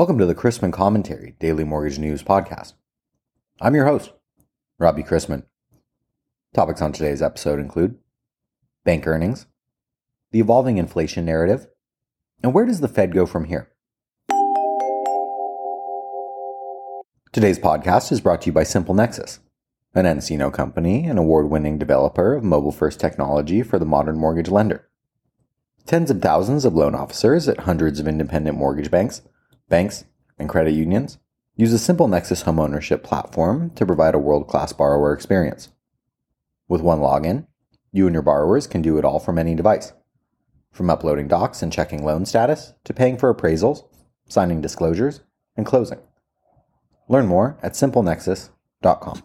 Welcome to the Chrisman Commentary Daily Mortgage News Podcast. I'm your host, Robbie Chrisman. Topics on today's episode include bank earnings, the evolving inflation narrative, and where does the Fed go from here? Today's podcast is brought to you by Simple Nexus, an nCino company, an award-winning developer of mobile-first technology for the modern mortgage lender. Tens of thousands of loan officers at hundreds of independent mortgage banks, and credit unions use the Simple Nexus homeownership platform to provide a world-class borrower experience. With one login, you and your borrowers can do it all from any device, from uploading docs and checking loan status to paying for appraisals, signing disclosures, and closing. Learn more at simplenexus.com.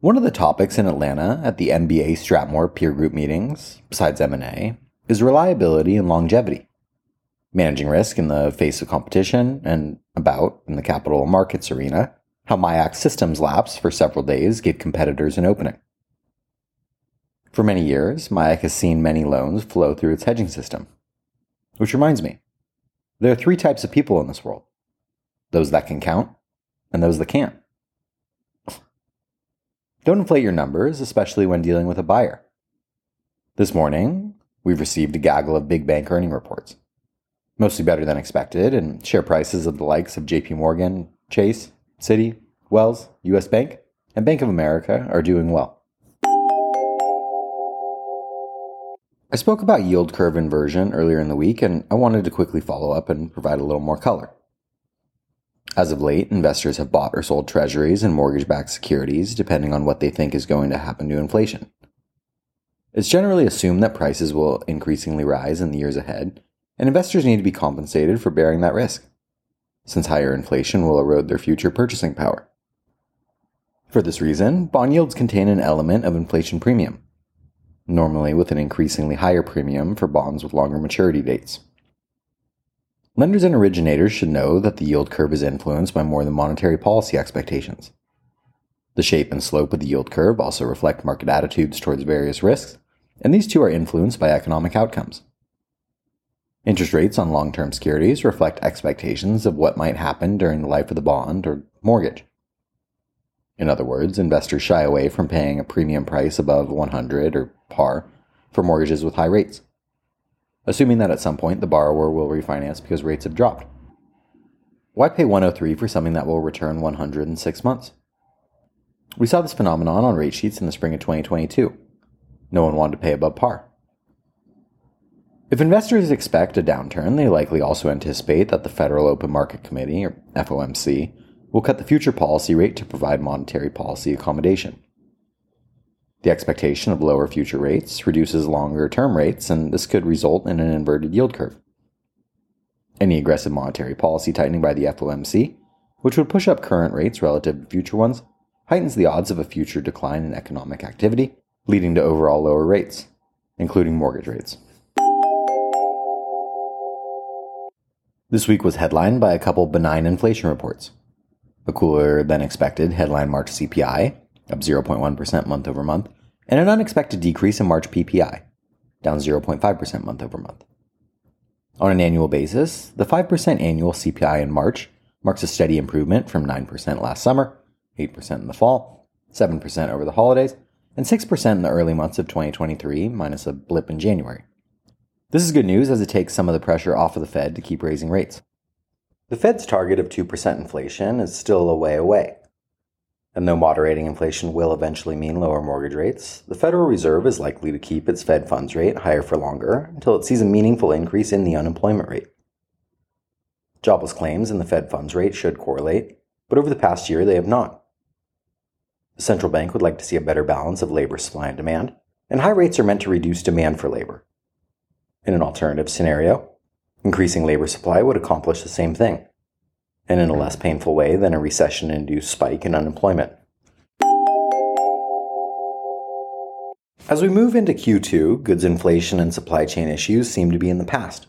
One of the topics in Atlanta at the MBA Stratmore peer group meetings, besides M&A, is reliability and longevity. Managing risk in the face of competition, and about, in the capital markets arena, how MIAC systems lapse for several days gave competitors an opening. For many years, MIAC has seen many loans flow through its hedging system. Which reminds me, there are three types of people in this world. Those that can count, and those that can't. Don't inflate your numbers, especially when dealing with a buyer. This morning, we've received a gaggle of big bank earning reports. Mostly better than expected, and share prices of the likes of JP Morgan, Chase, Citi, Wells, US Bank, and Bank of America are doing well. I spoke about yield curve inversion earlier in the week, and I wanted to quickly follow up and provide a little more color. As of late, investors have bought or sold treasuries and mortgage-backed securities depending on what they think is going to happen to inflation. It's generally assumed that prices will increasingly rise in the years ahead, and investors need to be compensated for bearing that risk, since higher inflation will erode their future purchasing power. For this reason, bond yields contain an element of inflation premium, normally with an increasingly higher premium for bonds with longer maturity dates. Lenders and originators should know that the yield curve is influenced by more than monetary policy expectations. The shape and slope of the yield curve also reflect market attitudes towards various risks, and these two are influenced by economic outcomes. Interest rates on long-term securities reflect expectations of what might happen during the life of the bond or mortgage. In other words, investors shy away from paying a premium price above 100 or par for mortgages with high rates, assuming that at some point the borrower will refinance because rates have dropped. Why pay 103 for something that will return 100 in 6 months? We saw this phenomenon on rate sheets in the spring of 2022. No one wanted to pay above par. If investors expect a downturn, they likely also anticipate that the Federal Open Market Committee, or FOMC, will cut the future policy rate to provide monetary policy accommodation. The expectation of lower future rates reduces longer-term rates, and this could result in an inverted yield curve. Any aggressive monetary policy tightening by the FOMC, which would push up current rates relative to future ones, heightens the odds of a future decline in economic activity, leading to overall lower rates, including mortgage rates. This week was headlined by a couple benign inflation reports. A cooler-than-expected headline March CPI, up 0.1% month-over-month, and an unexpected decrease in March PPI, down 0.5% month-over-month. On an annual basis, the 5% annual CPI in March marks a steady improvement from 9% last summer, 8% in the fall, 7% over the holidays, and 6% in the early months of 2023, minus a blip in January. This is good news as it takes some of the pressure off of the Fed to keep raising rates. The Fed's target of 2% inflation is still a way away. And though moderating inflation will eventually mean lower mortgage rates, the Federal Reserve is likely to keep its Fed funds rate higher for longer until it sees a meaningful increase in the unemployment rate. Jobless claims and the Fed funds rate should correlate, but over the past year they have not. The central bank would like to see a better balance of labor supply and demand, and high rates are meant to reduce demand for labor. In an alternative scenario, increasing labor supply would accomplish the same thing, and in a less painful way than a recession-induced spike in unemployment. As we move into Q2, goods inflation and supply chain issues seem to be in the past.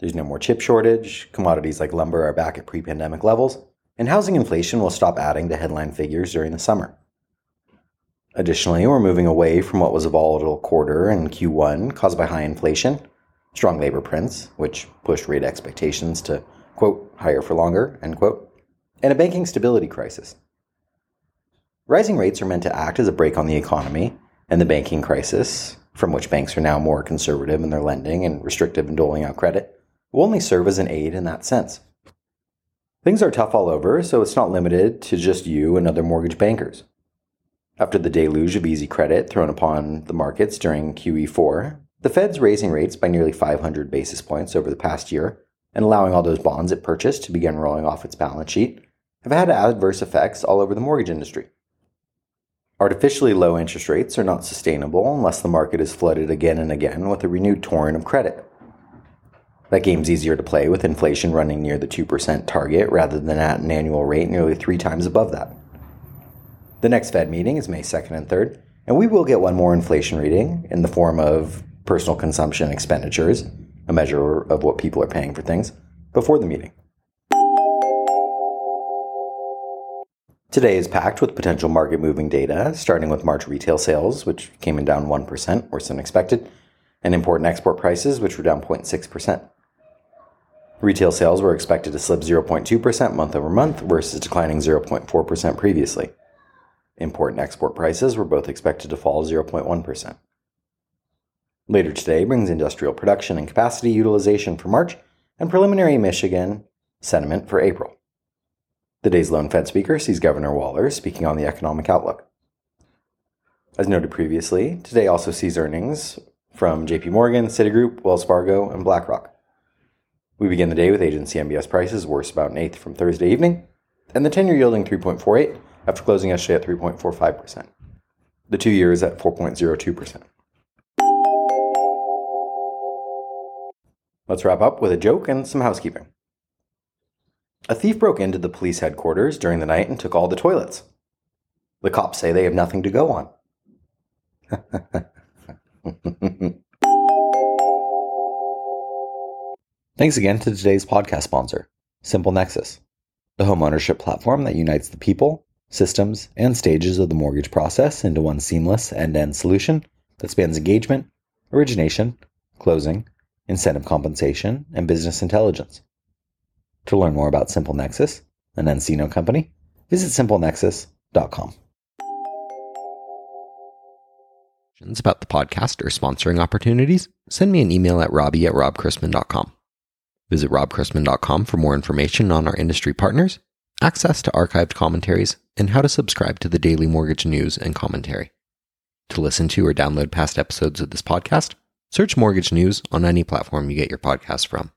There's no more chip shortage, commodities like lumber are back at pre-pandemic levels, and housing inflation will stop adding to headline figures during the summer. Additionally, we're moving away from what was a volatile quarter in Q1 caused by high inflation strong labor prints, which pushed rate expectations to, quote, higher for longer, end quote, and a banking stability crisis. Rising rates are meant to act as a brake on the economy and the banking crisis, from which banks are now more conservative in their lending and restrictive in doling out credit, will only serve as an aid in that sense. Things are tough all over, so it's not limited to just you and other mortgage bankers. After the deluge of easy credit thrown upon the markets during QE4, the Fed's raising rates by nearly 500 basis points over the past year and allowing all those bonds it purchased to begin rolling off its balance sheet have had adverse effects all over the mortgage industry. Artificially low interest rates are not sustainable unless the market is flooded again and again with a renewed torrent of credit. That game's easier to play with inflation running near the 2% target rather than at an annual rate nearly 3 times above that. The next Fed meeting is May 2nd and 3rd, and we will get one more inflation reading in the form of personal consumption expenditures, a measure of what people are paying for things, before the meeting. Today is packed with potential market-moving data, starting with March retail sales, which came in down 1%, worse than expected, and import and export prices, which were down 0.6%. Retail sales were expected to slip 0.2% month over month versus declining 0.4% previously. Import and export prices were both expected to fall 0.1%. Later today brings industrial production and capacity utilization for March and preliminary Michigan sentiment for April. The day's lone Fed speaker sees Governor Waller speaking on the economic outlook. As noted previously, today also sees earnings from JP Morgan, Citigroup, Wells Fargo, and BlackRock. We begin the day with agency MBS prices worse about an eighth from Thursday evening, and the 10-year yielding 3.48 after closing yesterday at 3.45%. The 2-year is at 4.02%. Let's wrap up with a joke and some housekeeping. A thief broke into the police headquarters during the night and took all the toilets. The cops say they have nothing to go on. Thanks again to today's podcast sponsor, Simple Nexus, the homeownership platform that unites the people, systems, and stages of the mortgage process into one seamless end-to-end solution that spans engagement, origination, closing, incentive compensation, and business intelligence. To learn more about Simple Nexus, an nCino company, visit simplenexus.com. Questions about the podcast or sponsoring opportunities? Send me an email at robbie@robchrisman.com. Visit robchrisman.com for more information on our industry partners, access to archived commentaries, and how to subscribe to the daily mortgage news and commentary. To listen to or download past episodes of this podcast, search Mortgage News on any platform you get your podcast from.